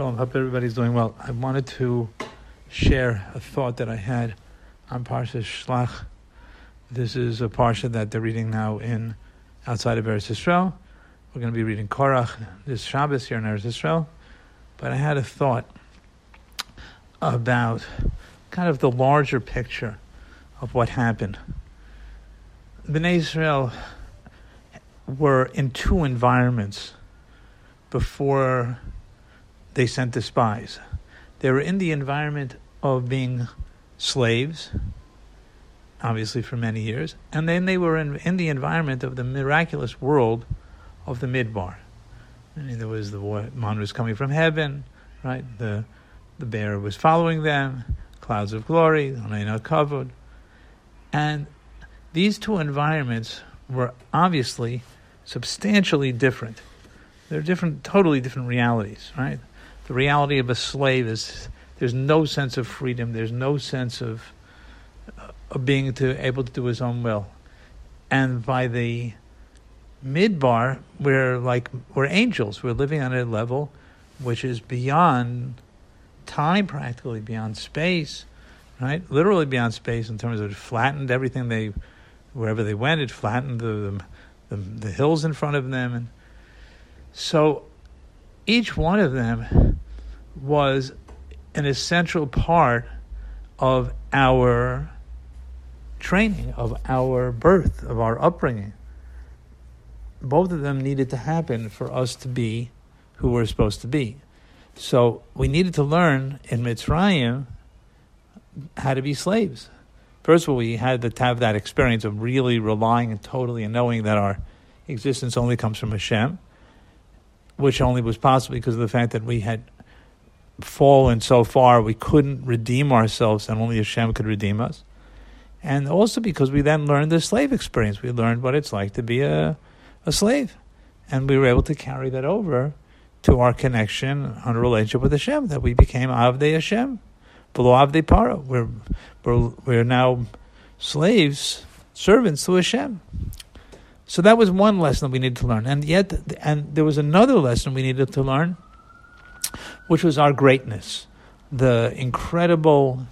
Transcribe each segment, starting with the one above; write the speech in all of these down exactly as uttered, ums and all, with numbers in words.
Shalom, hope everybody's doing well. I wanted to share a thought that I had on Parsha Shlach. This is a Parsha that they're reading now in outside of Eretz Yisrael. We're going to be reading Korach this Shabbos here in Eretz Yisrael. But I had a thought about kind of the larger picture of what happened. B'nai Yisrael were in two environments before they sent the spies. They were in the environment of being slaves, obviously for many years, and then they were in, in the environment of the miraculous world of the Midbar. I mean, there was the mann was coming from heaven, right? The the be'er was following them, clouds of glory, ananei ha'kavod. And these two environments were obviously substantially different. They're different, totally different realities, right? The reality of a slave is there's no sense of freedom. There's no sense of, of being to, able to do his own will. And by the Midbar, we're like we're angels. We're living on a level which is beyond time, practically beyond space, right? Literally beyond space in terms of it flattened everything they, wherever they went. It flattened the the, the hills in front of them, and so each one of them was an essential part of our training, of our birth, of our upbringing. Both of them needed to happen for us to be who we're supposed to be. So we needed to learn in Mitzrayim how to be slaves. First of all, we had to have that experience of really relying and totally and knowing that our existence only comes from Hashem, which only was possible because of the fact that we had fallen so far we couldn't redeem ourselves, and only Hashem could redeem us. And also because we then learned the slave experience. We learned what it's like to be a, a slave. And we were able to carry that over to our connection, our relationship with Hashem, that we became Avde Hashem, below Avde Paro. We're, we're, we're now slaves, servants to Hashem. So that was one lesson that we needed to learn. And yet, and there was another lesson we needed to learn, which was our greatness, the incredible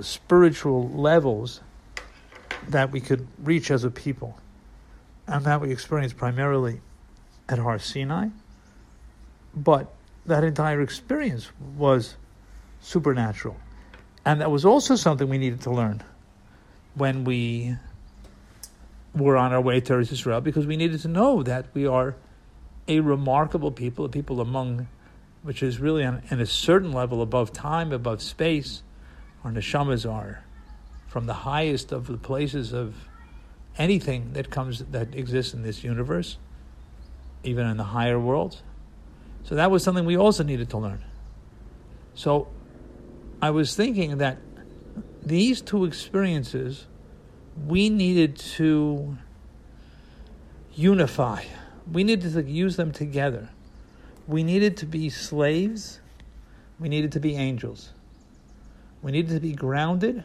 spiritual levels that we could reach as a people, and that we experienced primarily at Har Sinai. But that entire experience was supernatural. And that was also something we needed to learn when we were on our way to Eretz Yisrael, because we needed to know that we are a remarkable people, a people among, which is really on, on a certain level above time, above space. Our neshamas are from the highest of the places of anything that comes, that exists in this universe, even in the higher worlds. So that was something we also needed to learn. So I was thinking that these two experiences we needed to unify. We needed to use them together. We needed to be slaves. We needed to be angels. We needed to be grounded.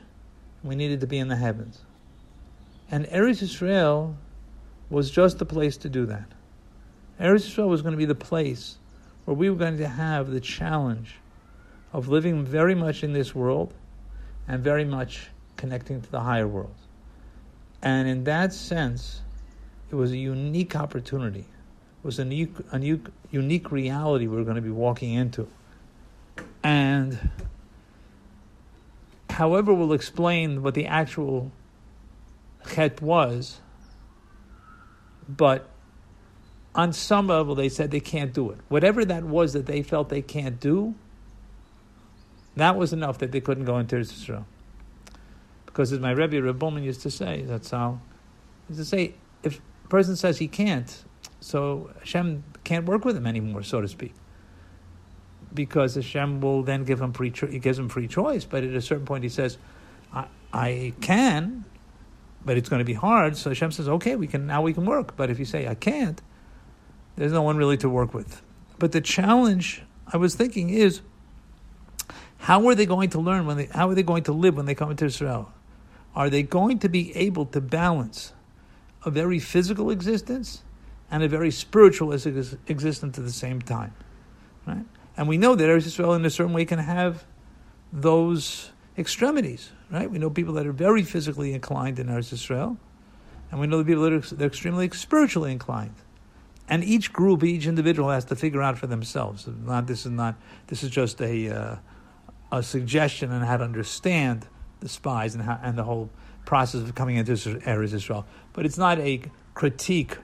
We needed to be in the heavens. And Eretz Yisrael was just the place to do that. Eretz Yisrael was going to be the place where we were going to have the challenge of living very much in this world and very much connecting to the higher world. And in that sense, it was a unique opportunity. It was a unique, a new, unique reality we were going to be walking into. And however we'll explain what the actual chet was, but on some level they said they can't do it. Whatever that was that they felt they can't do, that was enough that they couldn't go into Israel. Because as my Rebbe, Reb Bulman, used to say, that's how, used to say, if a person says he can't, so Hashem can't work with him anymore, so to speak. Because Hashem will then give him free, cho- he gives him free choice, but at a certain point he says, I, I can, but it's going to be hard, so Hashem says, okay, we can now we can work. But if you say, I can't, there's no one really to work with. But the challenge, I was thinking, is how are they going to learn when they, how are they going to live when they come into Israel? Are they going to be able to balance a very physical existence and a very spiritual existence at the same time? Right? And we know that Eretz Yisrael in a certain way can have those extremities, right? We know people that are very physically inclined in Eretz Yisrael, and we know the people that are they're extremely spiritually inclined. And each group, each individual has to figure out for themselves. Not this is not this is just a uh, a suggestion on how to understand the spies and how, and the whole process of coming into Eretz Yisrael. But it's not a critique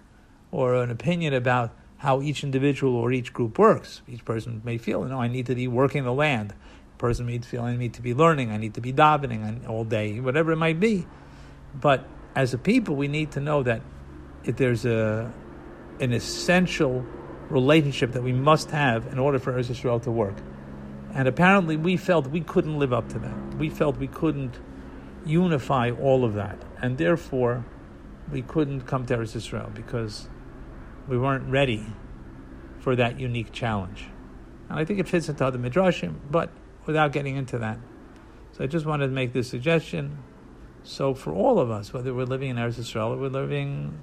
or an opinion about how each individual or each group works. Each person may feel, you know, I need to be working the land. The person may feel, I need to be learning, I need to be davening all day, whatever it might be. But as a people, we need to know that if there's a an essential relationship that we must have in order for Eretz Yisrael to work. And apparently we felt we couldn't live up to that. We felt we couldn't unify all of that. And therefore, we couldn't come to Eretz Yisrael because we weren't ready for that unique challenge. And I think it fits into other midrashim, but without getting into that. So I just wanted to make this suggestion. So for all of us, whether we're living in Eretz Yisrael or we're living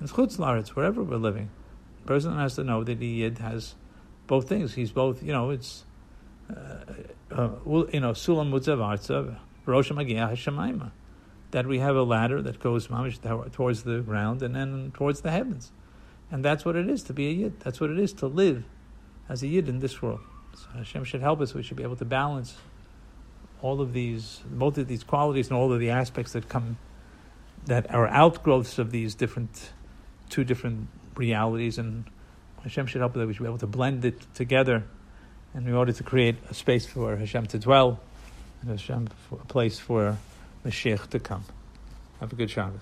in Chutz Laaretz, wherever we're living, the person has to know that he has both things. He's both, you know, it's, uh, uh, you know, sulam mutzav artzah, verosho magia hashamaymah, that we have a ladder that goes mamish towards the ground and then towards the heavens. And that's what it is to be a Yid. That's what it is to live as a Yid in this world. So Hashem should help us. We should be able to balance all of these, both of these qualities and all of the aspects that come, that are outgrowths of these different, two different realities. And Hashem should help us that we should be able to blend it together in order to create a space for Hashem to dwell and Hashem a place for Mashiach to come. Have a good Shabbos.